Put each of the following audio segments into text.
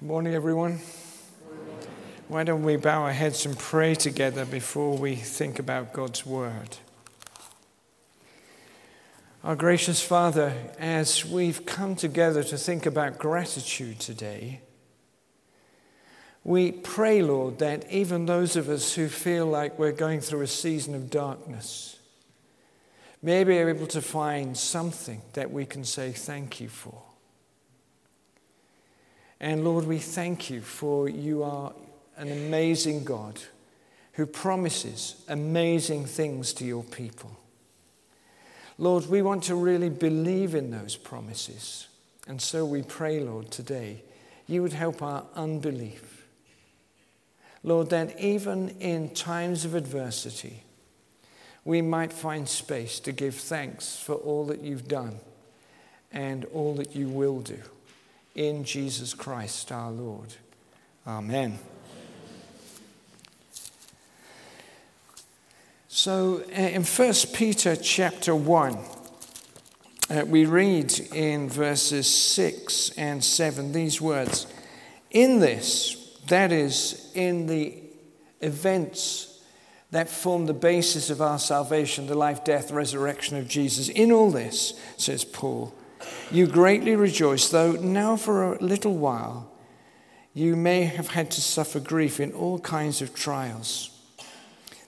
Good morning, everyone. Why don't we bow our heads and pray together before we think about God's word. Our gracious Father, as we've come together to think about gratitude today, we pray, Lord, that even those of us who feel like we're going through a season of darkness may be able to find something that we can say thank you for. And Lord, we thank you for you are an amazing God who promises amazing things to your people. Lord, we want to really believe in those promises. And so we pray, Lord, today, you would help our unbelief. Lord, that even in times of adversity, we might find space to give thanks for all that you've done and all that you will do. In Jesus Christ our Lord. Amen. So in 1 Peter chapter 1, we read in verses 6 and 7 these words. In this, that is, in the events that form the basis of our salvation, the life, death, resurrection of Jesus, in all this, says Paul, you greatly rejoice, though now for a little while you may have had to suffer grief in all kinds of trials.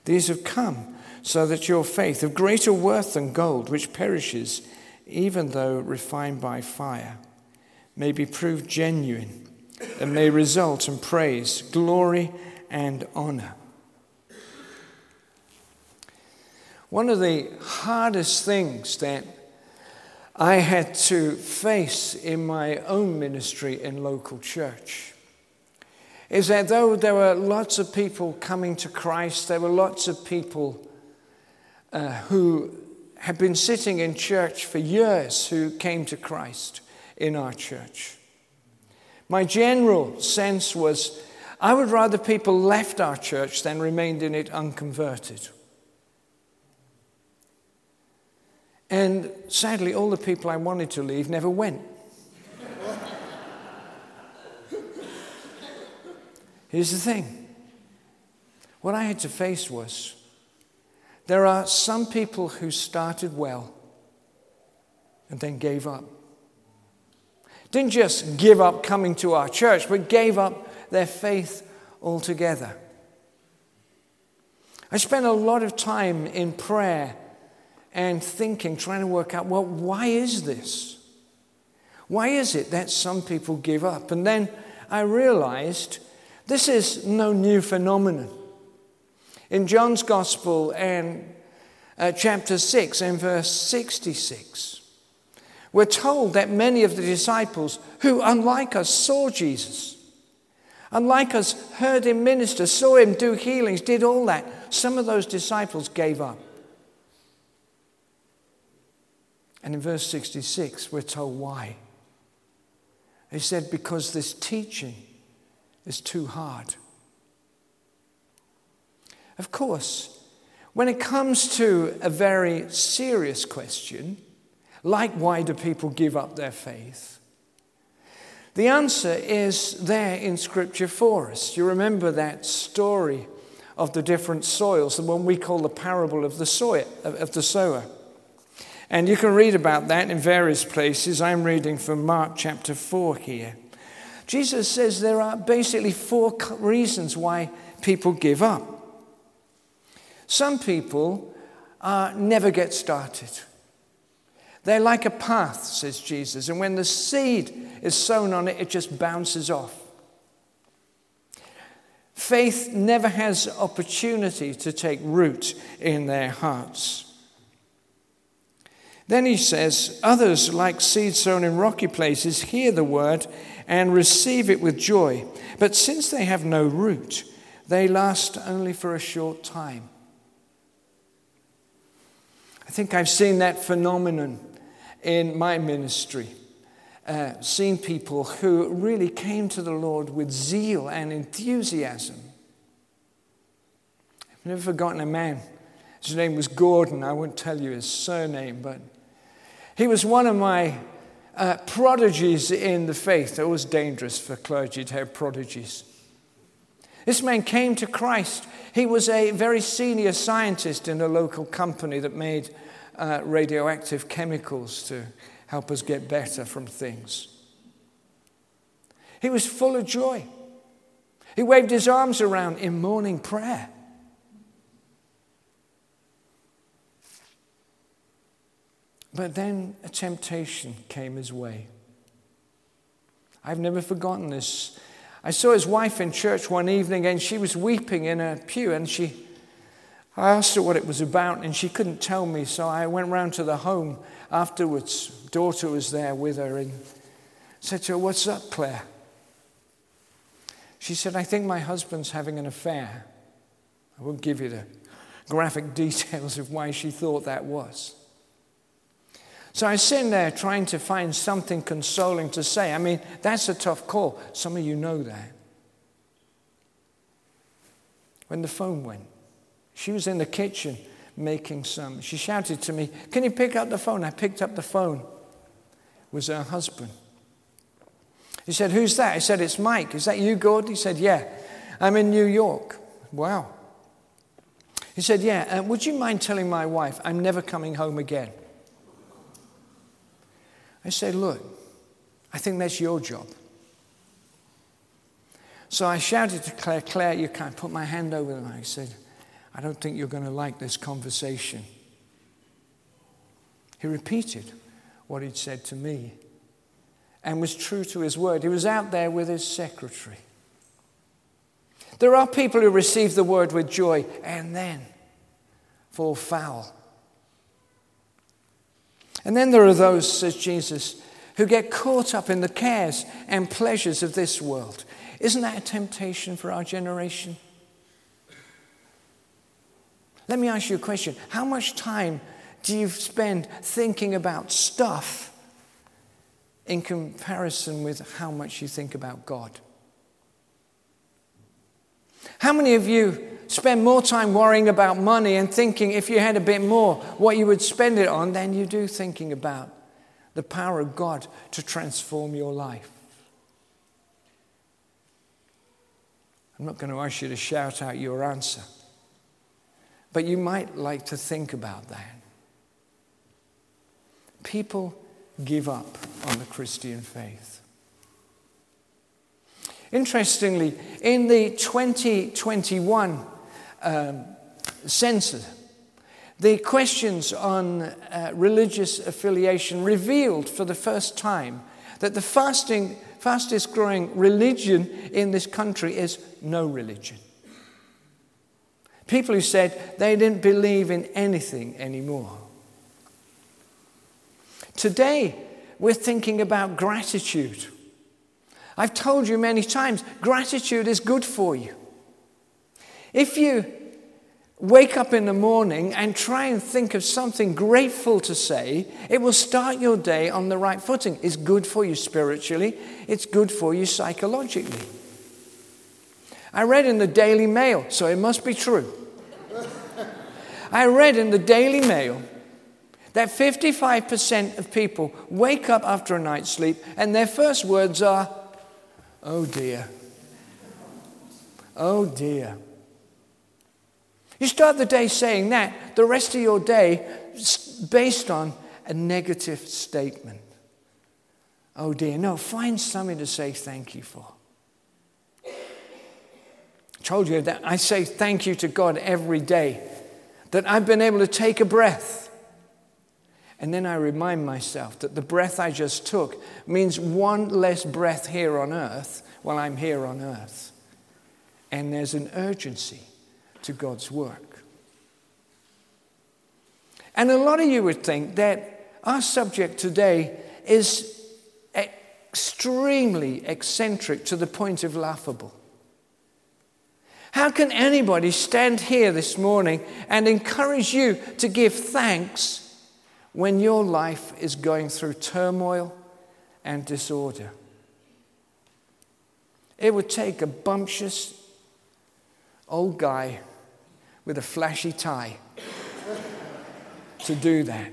These have come so that your faith, of greater worth than gold, which perishes even though refined by fire, may be proved genuine and may result in praise, glory, and honor. One of the hardest things that I had to face in my own ministry in local church is that though there were lots of people coming to Christ, there were lots of people who had been sitting in church for years who came to Christ in our church. My general sense was I would rather people left our church than remained in it unconverted. And sadly, all the people I wanted to leave never went. Here's the thing. What I had to face was there are some people who started well and then gave up. Didn't just give up coming to our church, but gave up their faith altogether. I spent a lot of time in prayer and thinking, trying to work out, well, why is this? Why is it that some people give up? And then I realized this is no new phenomenon. In John's Gospel and chapter 6 and verse 66, we're told that many of the disciples who, unlike us, saw Jesus, unlike us, heard him minister, saw him do healings, did all that. Some of those disciples gave up. And in verse 66, we're told why. He said, because this teaching is too hard. Of course, when it comes to a very serious question, like why do people give up their faith, the answer is there in Scripture for us. You remember that story of the different soils, the one we call the parable of the sower. And you can read about that in various places. I'm reading from Mark chapter 4 here. Jesus says there are basically four reasons why people give up. Some people never get started. They're like a path, says Jesus, and when the seed is sown on it, it just bounces off. Faith never has opportunity to take root in their hearts. Then he says, others, like seed sown in rocky places, hear the word and receive it with joy. But since they have no root, they last only for a short time. I think I've seen that phenomenon in my ministry. Seen people who really came to the Lord with zeal and enthusiasm. I've never forgotten a man. His name was Gordon. I won't tell you his surname, but he was one of my prodigies in the faith. It was dangerous for clergy to have prodigies. This man came to Christ. He was a very senior scientist in a local company that made radioactive chemicals to help us get better from things. He was full of joy. He waved his arms around in morning prayer. But then a temptation came his way. I've never forgotten this. I saw his wife in church one evening, and she was weeping in her pew, and I asked her what it was about, and she couldn't tell me, so I went round to the home afterwards. Daughter was there with her, and said to her, "What's up, Claire?" She said, "I think my husband's having an affair." I won't give you the graphic details of why she thought that was. So I was sitting there trying to find something consoling to say. I mean, that's a tough call. Some of you know that. When the phone went, she was in the kitchen making some. She shouted to me, "Can you pick up the phone?" I picked up the phone. It was her husband. He said, "Who's that?" I said, "It's Mike." "Is that you, Gord?" He said, "Yeah. I'm in New York." "Wow." He said, "Yeah, would you mind telling my wife I'm never coming home again?" I say, "Look, I think that's your job." So I shouted to Claire, "Claire, you can't." Put my hand over them. I said, "I don't think you're going to like this conversation." He repeated what he'd said to me and was true to his word. He was out there with his secretary. There are people who receive the word with joy and then fall foul. And then there are those, says Jesus, who get caught up in the cares and pleasures of this world. Isn't that a temptation for our generation? Let me ask you a question. How much time do you spend thinking about stuff in comparison with how much you think about God? How many of you spend more time worrying about money and thinking if you had a bit more what you would spend it on than you do thinking about the power of God to transform your life? I'm not going to ask you to shout out your answer, but you might like to think about that. People give up on the Christian faith. Interestingly, in the 2021 census, the questions on religious affiliation revealed for the first time that the fastest growing religion in this country is no religion. People who said they didn't believe in anything anymore. Today, we're thinking about gratitude. I've told you many times, gratitude is good for you. If you wake up in the morning and try and think of something grateful to say, it will start your day on the right footing. It's good for you spiritually. It's good for you psychologically. I read in the Daily Mail, so it must be true. I read in the Daily Mail that 55% of people wake up after a night's sleep and their first words are, "Oh dear. Oh dear." You start the day saying that, the rest of your day based on a negative statement. Oh dear. No, find something to say thank you for. I told you that I say thank you to God every day, that I've been able to take a breath. And then I remind myself that the breath I just took means one less breath here on earth while I'm here on earth. And there's an urgency to God's work. And a lot of you would think that our subject today is extremely eccentric to the point of laughable. How can anybody stand here this morning and encourage you to give thanks when your life is going through turmoil and disorder? It would take a bumptious old guy with a flashy tie to do that.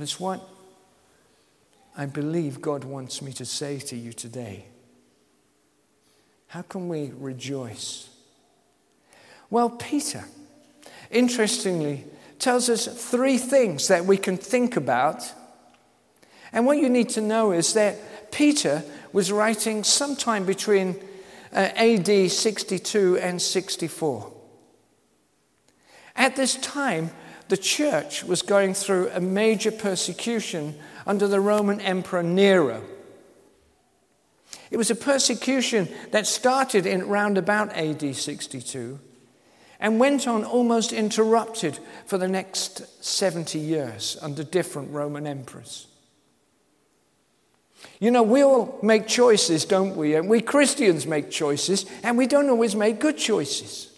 But it's what I believe God wants me to say to you today. How can we rejoice? Well, Peter, interestingly, tells us three things that we can think about. And what you need to know is that Peter was writing sometime between AD 62 and 64. At this time, the church was going through a major persecution under the Roman Emperor Nero. It was a persecution that started in round about AD 62 and went on almost interrupted for the next 70 years under different Roman emperors. You know, we all make choices, don't we? And we Christians make choices, and we don't always make good choices.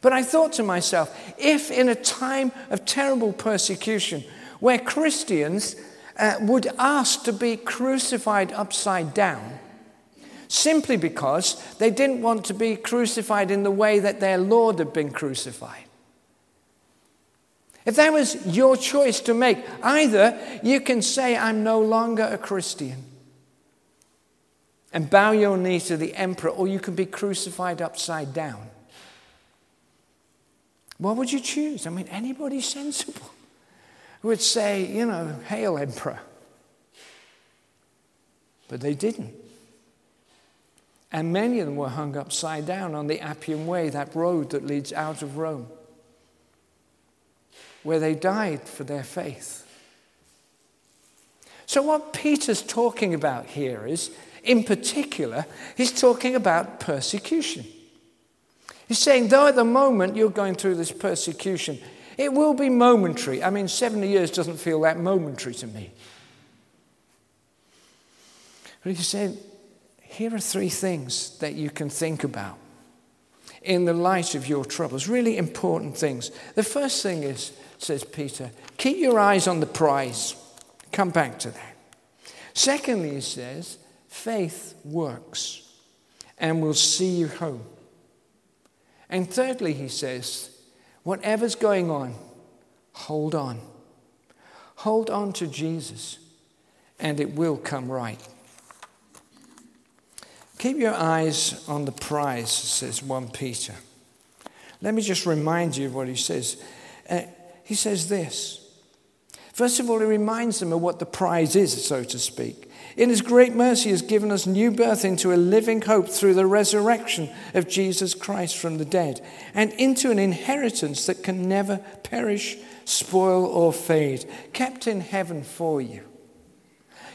But I thought to myself, if in a time of terrible persecution where Christians would ask to be crucified upside down, simply because they didn't want to be crucified in the way that their Lord had been crucified. If that was your choice to make, either you can say, I'm no longer a Christian, and bow your knee to the emperor, or you can be crucified upside down. What would you choose? I mean, anybody sensible would say, you know, hail emperor. But they didn't. And many of them were hung upside down on the Appian Way, that road that leads out of Rome, where they died for their faith. So what Peter's talking about here is, in particular, he's talking about persecution. He's saying, though at the moment you're going through this persecution, it will be momentary. I mean, 70 years doesn't feel that momentary to me. But he said, here are three things that you can think about in the light of your troubles. Really important things. The first thing is, says Peter, keep your eyes on the prize. Come back to that. Secondly, he says, faith works and will see you home. And thirdly, he says, whatever's going on, hold on. Hold on to Jesus, and it will come right. Keep your eyes on the prize, says 1 Peter. Let me just remind you of what he says. He says this. First of all, he reminds them of what the prize is, so to speak. In his great mercy, he has given us new birth into a living hope through the resurrection of Jesus Christ from the dead, and into an inheritance that can never perish, spoil, or fade, kept in heaven for you.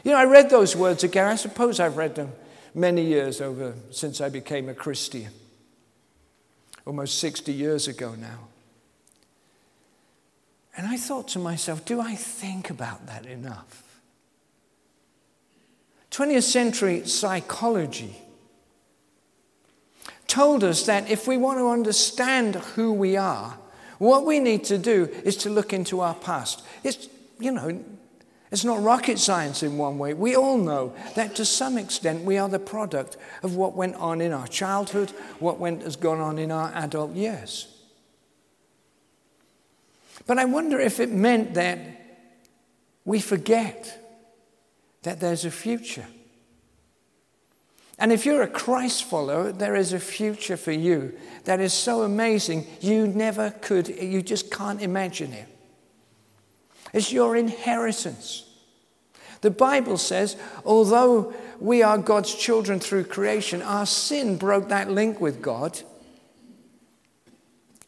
You know, I read those words again. I suppose I've read them many years over since I became a Christian, almost 60 years ago now. And I thought to myself, do I think about that enough? 20th century psychology told us that if we want to understand who we are, what we need to do is to look into our past. It's, you know, it's not rocket science in one way. We all know that to some extent we are the product of what went on in our childhood, what has gone on in our adult years. But I wonder if it meant that we forget that there's a future. And if you're a Christ follower, there is a future for you that is so amazing you just can't imagine it. It's your inheritance. The Bible says, although we are God's children through creation, our sin broke that link with God.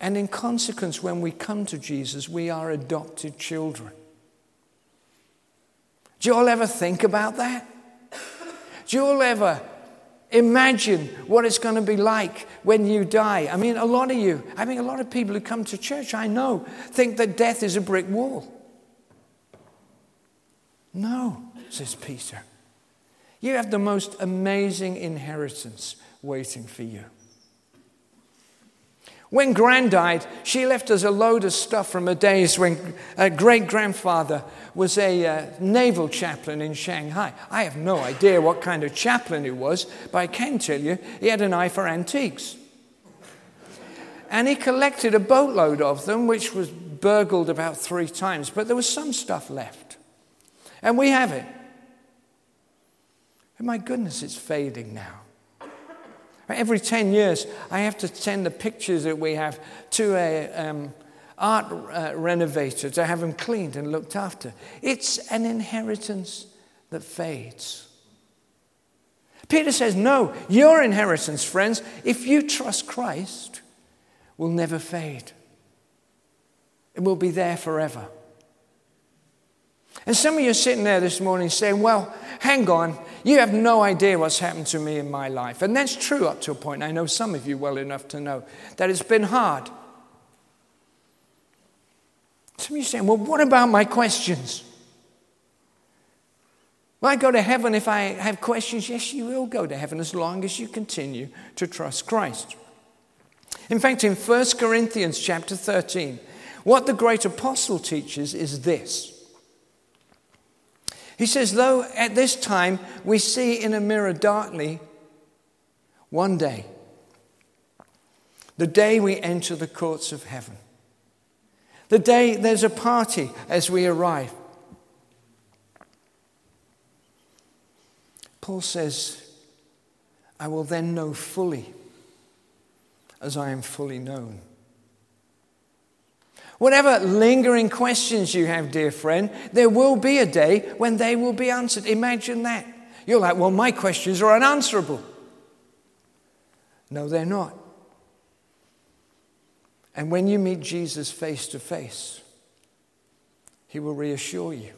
And in consequence, when we come to Jesus, we are adopted children. Do you all ever think about that? Do you all ever imagine what it's going to be like when you die? I mean, a lot of people who come to church, I know, think that death is a brick wall. No, says Peter. You have the most amazing inheritance waiting for you. When Gran died, she left us a load of stuff from her days when her great-grandfather was a naval chaplain in Shanghai. I have no idea what kind of chaplain he was, but I can tell you he had an eye for antiques. And he collected a boatload of them, which was it burgled about 3 times, but there was some stuff left. And we have it. And my goodness, it's fading now. Every 10 years, I have to send the pictures that we have to an art renovator to have them cleaned and looked after. It's an inheritance that fades. Peter says, no, your inheritance, friends, if you trust Christ, will never fade. It will be there forever. And some of you are sitting there this morning saying, well, hang on, you have no idea what's happened to me in my life. And that's true up to a point. I know some of you well enough to know that it's been hard. Some of you are saying, well, what about my questions? Will I go to heaven if I have questions? Yes, you will go to heaven as long as you continue to trust Christ. In fact, in 1 Corinthians chapter 13, what the great apostle teaches is this. He says, though at this time we see in a mirror darkly, one day, the day we enter the courts of heaven, the day there's a party as we arrive. Paul says, I will then know fully as I am fully known. Whatever lingering questions you have, dear friend, there will be a day when they will be answered. Imagine that. You're like, well, my questions are unanswerable. No, they're not. And when you meet Jesus face to face, he will reassure you.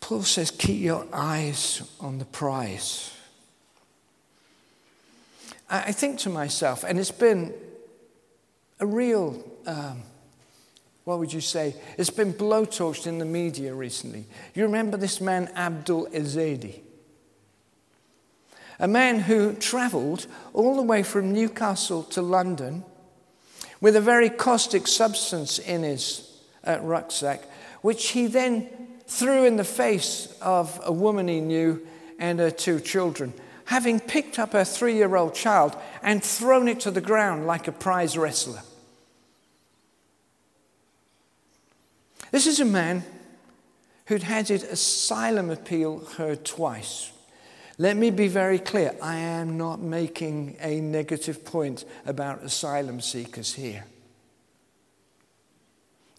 Paul says, keep your eyes on the prize. I think to myself, and it's been a real, what would you say? It's been blowtorched in the media recently. You remember this man, Abdul Ezedi? A man who traveled all the way from Newcastle to London with a very caustic substance in his rucksack, which he then threw in the face of a woman he knew and her 2 children. Having picked up her 3-year-old child and thrown it to the ground like a prize wrestler. This is a man who'd had his asylum appeal heard twice. Let me be very clear, I am not making a negative point about asylum seekers here.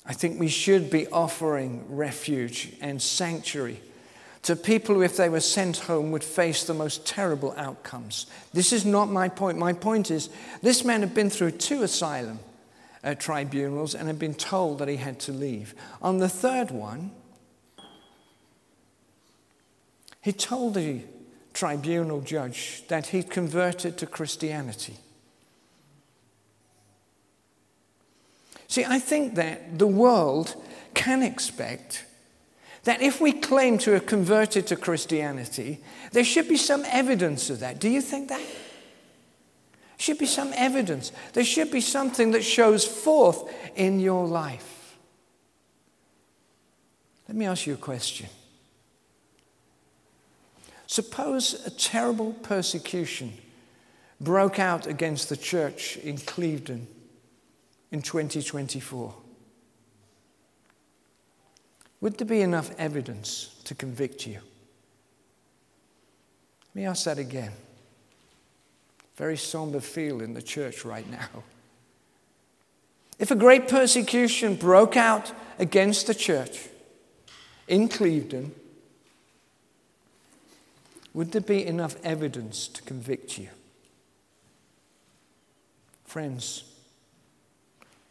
I think we should be offering refuge and sanctuary to people who, if they were sent home, would face the most terrible outcomes. This is not my point. My point is, this man had been through 2 asylum tribunals and had been told that he had to leave. On the 3rd one, he told the tribunal judge that he'd converted to Christianity. See, I think that the world can expect that if we claim to have converted to Christianity, there should be some evidence of that. Do you think that? There should be some evidence. There should be something that shows forth in your life. Let me ask you a question. Suppose a terrible persecution broke out against the church in Clevedon in 2024. Would there be enough evidence to convict you? Let me ask that again. Very somber feel in the church right now. If a great persecution broke out against the church in Clevedon, would there be enough evidence to convict you? Friends,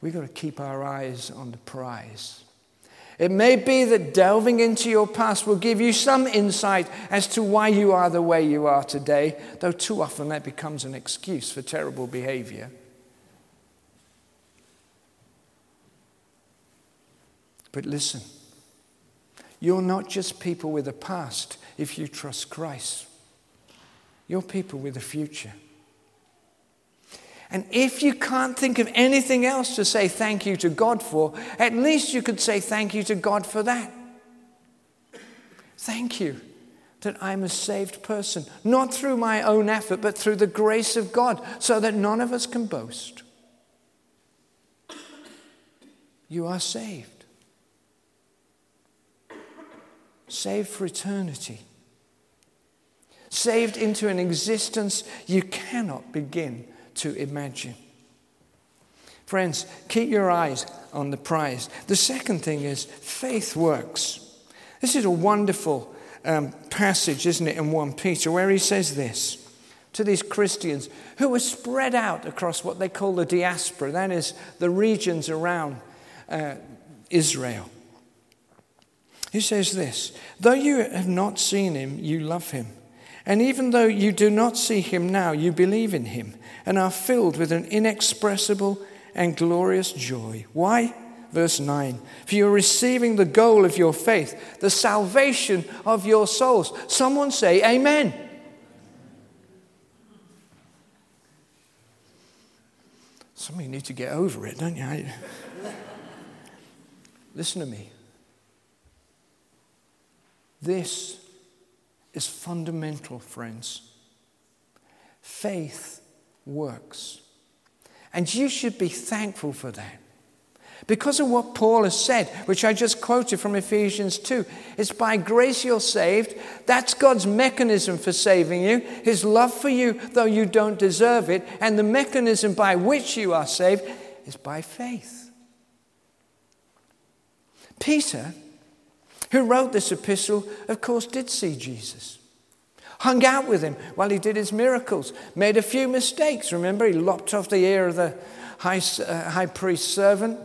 we've got to keep our eyes on the prize. It may be that delving into your past will give you some insight as to why you are the way you are today, though too often that becomes an excuse for terrible behavior. But listen, you're not just people with a past if you trust Christ. You're people with a future. And if you can't think of anything else to say thank you to God for, at least you could say thank you to God for that. Thank you that I'm a saved person, not through my own effort, but through the grace of God, so that none of us can boast. You are saved. Saved for eternity. Saved into an existence you cannot begin to imagine. Friends, keep your eyes on the prize. The second thing is faith works. This is a wonderful passage, isn't it, in 1 Peter, where he says this to these Christians who were spread out across what they call the diaspora, that is, the regions around Israel. He says this, though you have not seen him, you love him. And even though you do not see him now, you believe in him and are filled with an inexpressible and glorious joy. Why? Verse 9, for you're receiving the goal of your faith, the salvation of your souls. Someone say amen. Some of you need to get over it, don't you? Listen to me. This is fundamental, friends. Faith works. And you should be thankful for that. Because of what Paul has said, which I just quoted from Ephesians 2, it's by grace you're saved. That's God's mechanism for saving you, his love for you, though you don't deserve it. And the mechanism by which you are saved is by faith. Peter, who wrote this epistle, of course, did see Jesus. Hung out with him while he did his miracles. Made a few mistakes. Remember, he lopped off the ear of the high priest's servant.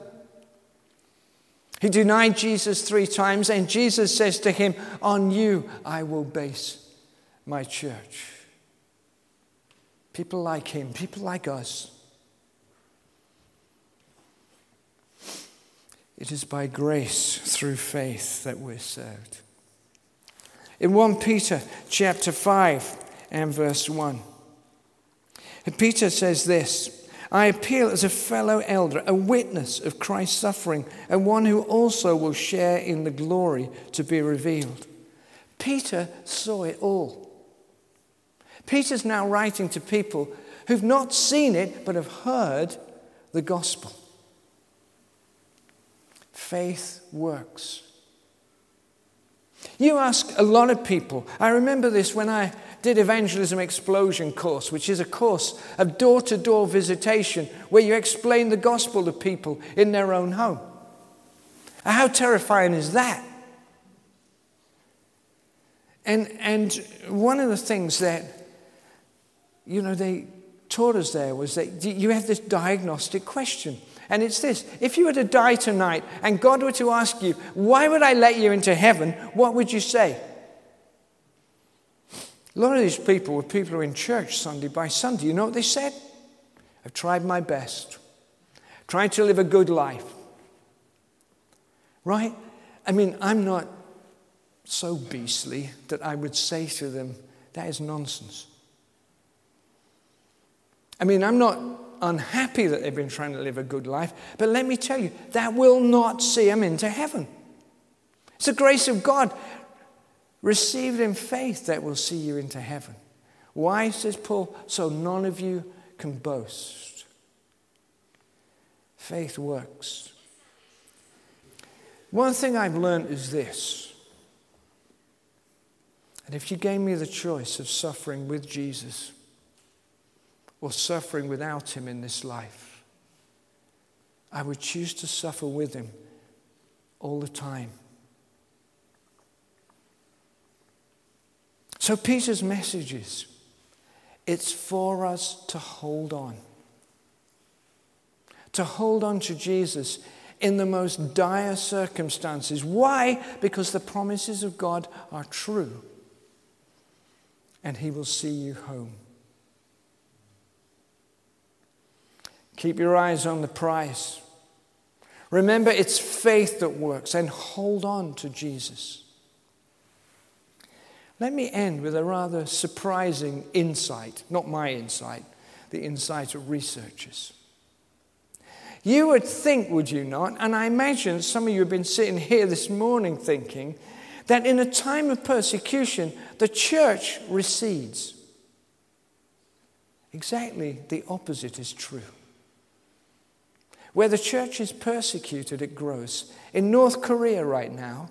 He denied Jesus 3 times, and Jesus says to him, on you I will base my church. People like him, people like us. It is by grace through faith that we're served. In 1 Peter chapter 5 and verse 1, Peter says this, I appeal as a fellow elder, a witness of Christ's suffering, and one who also will share in the glory to be revealed. Peter saw it all. Peter's now writing to people who've not seen it, but have heard the gospel. Faith works. You ask a lot of people. I remember this when I did Evangelism Explosion course, which is a course of door-to-door visitation where you explain the gospel to people in their own home. How terrifying is that? And one of the things that, you know, they taught us there was that you have this diagnostic question. And it's this, if you were to die tonight and God were to ask you, why would I let you into heaven, what would you say? A lot of these people were people who were in church Sunday by Sunday. You know what they said? I've tried my best. Tried to live a good life. Right? I mean, I'm not so beastly that I would say to them, that is nonsense. I mean, I'm not unhappy that they've been trying to live a good life, but let me tell you, that will not see them into heaven. It's the grace of God received in faith that will see you into heaven. Why, says Paul, so none of you can boast. Faith works. One thing I've learned is this, and if you gave me the choice of suffering with Jesus or suffering without him in this life, I would choose to suffer with him all the time. So Peter's message is, it's for us to hold on. To hold on to Jesus in the most dire circumstances. Why? Because the promises of God are true. And he will see you home. Keep your eyes on the prize. Remember, it's faith that works, and hold on to Jesus. Let me end with a rather surprising insight, not my insight, the insight of researchers. You would think, would you not, and I imagine some of you have been sitting here this morning thinking that in a time of persecution, the church recedes. Exactly the opposite is true. Where the church is persecuted, it grows. In North Korea right now,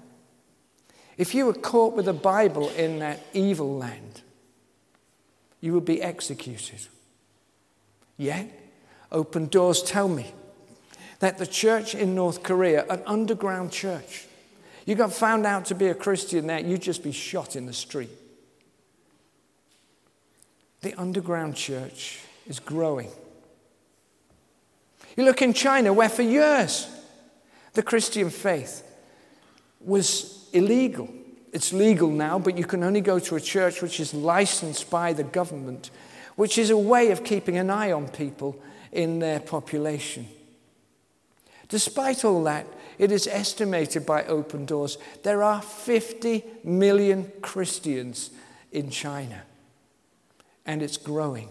if you were caught with a Bible in that evil land, you would be executed. Yet, Open Doors tell me that the church in North Korea, an underground church, you got found out to be a Christian there, you'd just be shot in the street. The underground church is growing. You look in China, where for years the Christian faith was illegal. It's legal now, but you can only go to a church which is licensed by the government, which is a way of keeping an eye on people in their population. Despite all that, it is estimated by Open Doors there are 50 million Christians in China, and it's growing.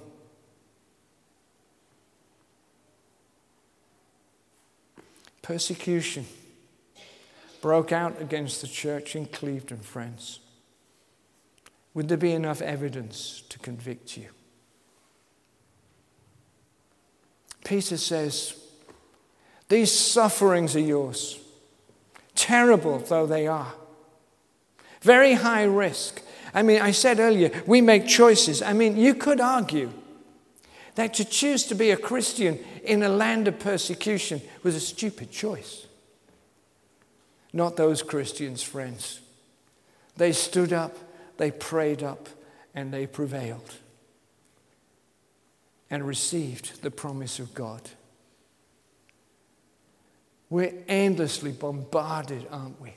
Persecution broke out against the church in Clevedon, friends. Would there be enough evidence to convict you? Peter says, these sufferings are yours, terrible though they are. Very high risk. I mean, I said earlier, we make choices. I mean, you could argue that to choose to be a Christian in a land of persecution was a stupid choice. Not those Christians, friends. They stood up, they prayed up, and they prevailed and received the promise of God. We're endlessly bombarded, aren't we?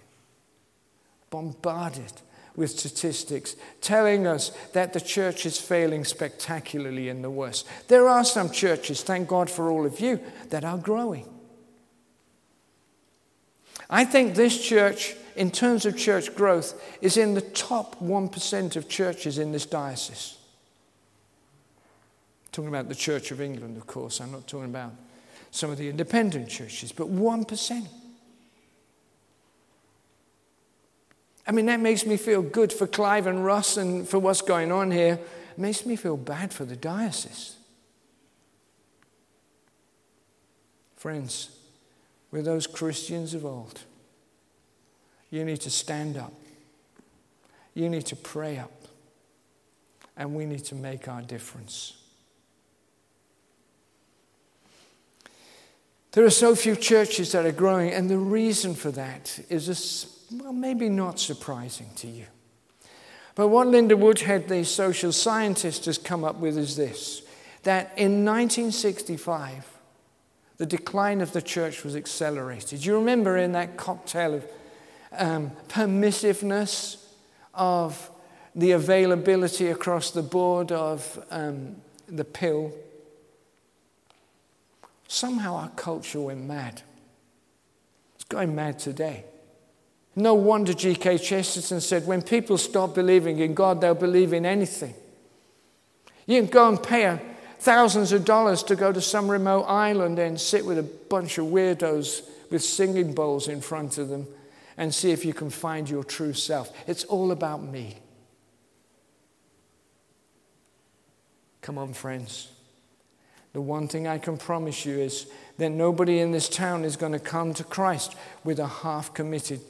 Bombarded with statistics telling us that the church is failing spectacularly in the West. There are some churches, thank God for all of you, that are growing. I think this church, in terms of church growth, is in the top 1% of churches in this diocese. I'm talking about the Church of England, of course. I'm not talking about some of the independent churches, but 1%. I mean, that makes me feel good for Clive and Russ and for what's going on here. It makes me feel bad for the diocese. Friends, we're those Christians of old. You need to stand up. You need to pray up. And we need to make our difference. There are so few churches that are growing, and the reason for that is well, maybe not surprising to you. But what Linda Woodhead, the social scientist, has come up with is this, that in 1965, the decline of the church was accelerated. You remember in that cocktail of permissiveness, of the availability across the board of the pill, somehow our culture went mad. It's going mad today. No wonder G.K. Chesterton said, when people stop believing in God, they'll believe in anything. You can go and pay thousands of dollars to go to some remote island and sit with a bunch of weirdos with singing bowls in front of them and see if you can find your true self. It's all about me. Come on, friends. The one thing I can promise you is that nobody in this town is going to come to Christ with a half-committed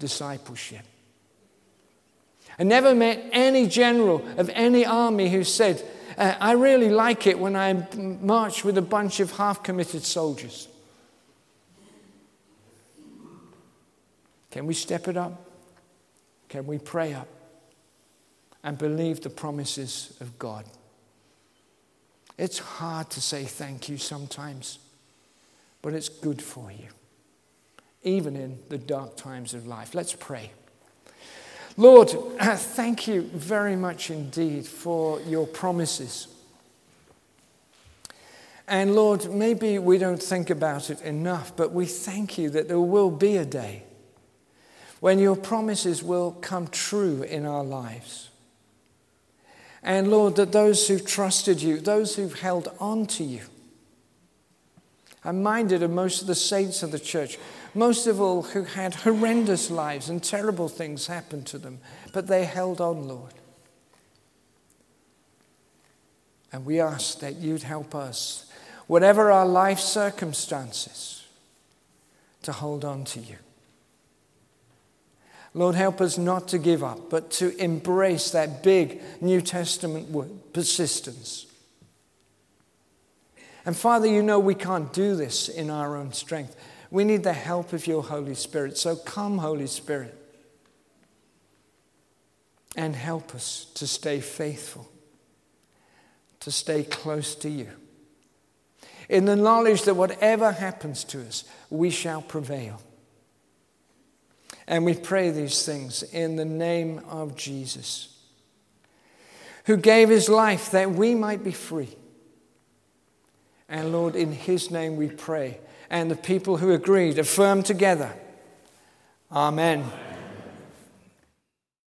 discipleship. I never met any general of any army who said, I really like it when I march with a bunch of half-committed soldiers. Can we step it up? Can we pray up and believe the promises of God? It's hard to say thank you sometimes, but it's good for you, even in the dark times of life. Let's pray. Lord, thank you very much indeed for your promises. And Lord, maybe we don't think about it enough, but we thank you that there will be a day when your promises will come true in our lives. And Lord, that those who trusted you, those who've held on to you, I'm minded of most of the saints of the church most of all who had horrendous lives and terrible things happened to them, but they held on, Lord. And we ask that you'd help us, whatever our life circumstances, to hold on to you. Lord, help us not to give up, but to embrace that big New Testament word, persistence. And Father, you know we can't do this in our own strength. We need the help of your Holy Spirit. So come, Holy Spirit, and help us to stay faithful, to stay close to you, in the knowledge that whatever happens to us, we shall prevail. And we pray these things in the name of Jesus, who gave his life that we might be free. And Lord, in his name we pray. And the people who agreed affirm together. Amen.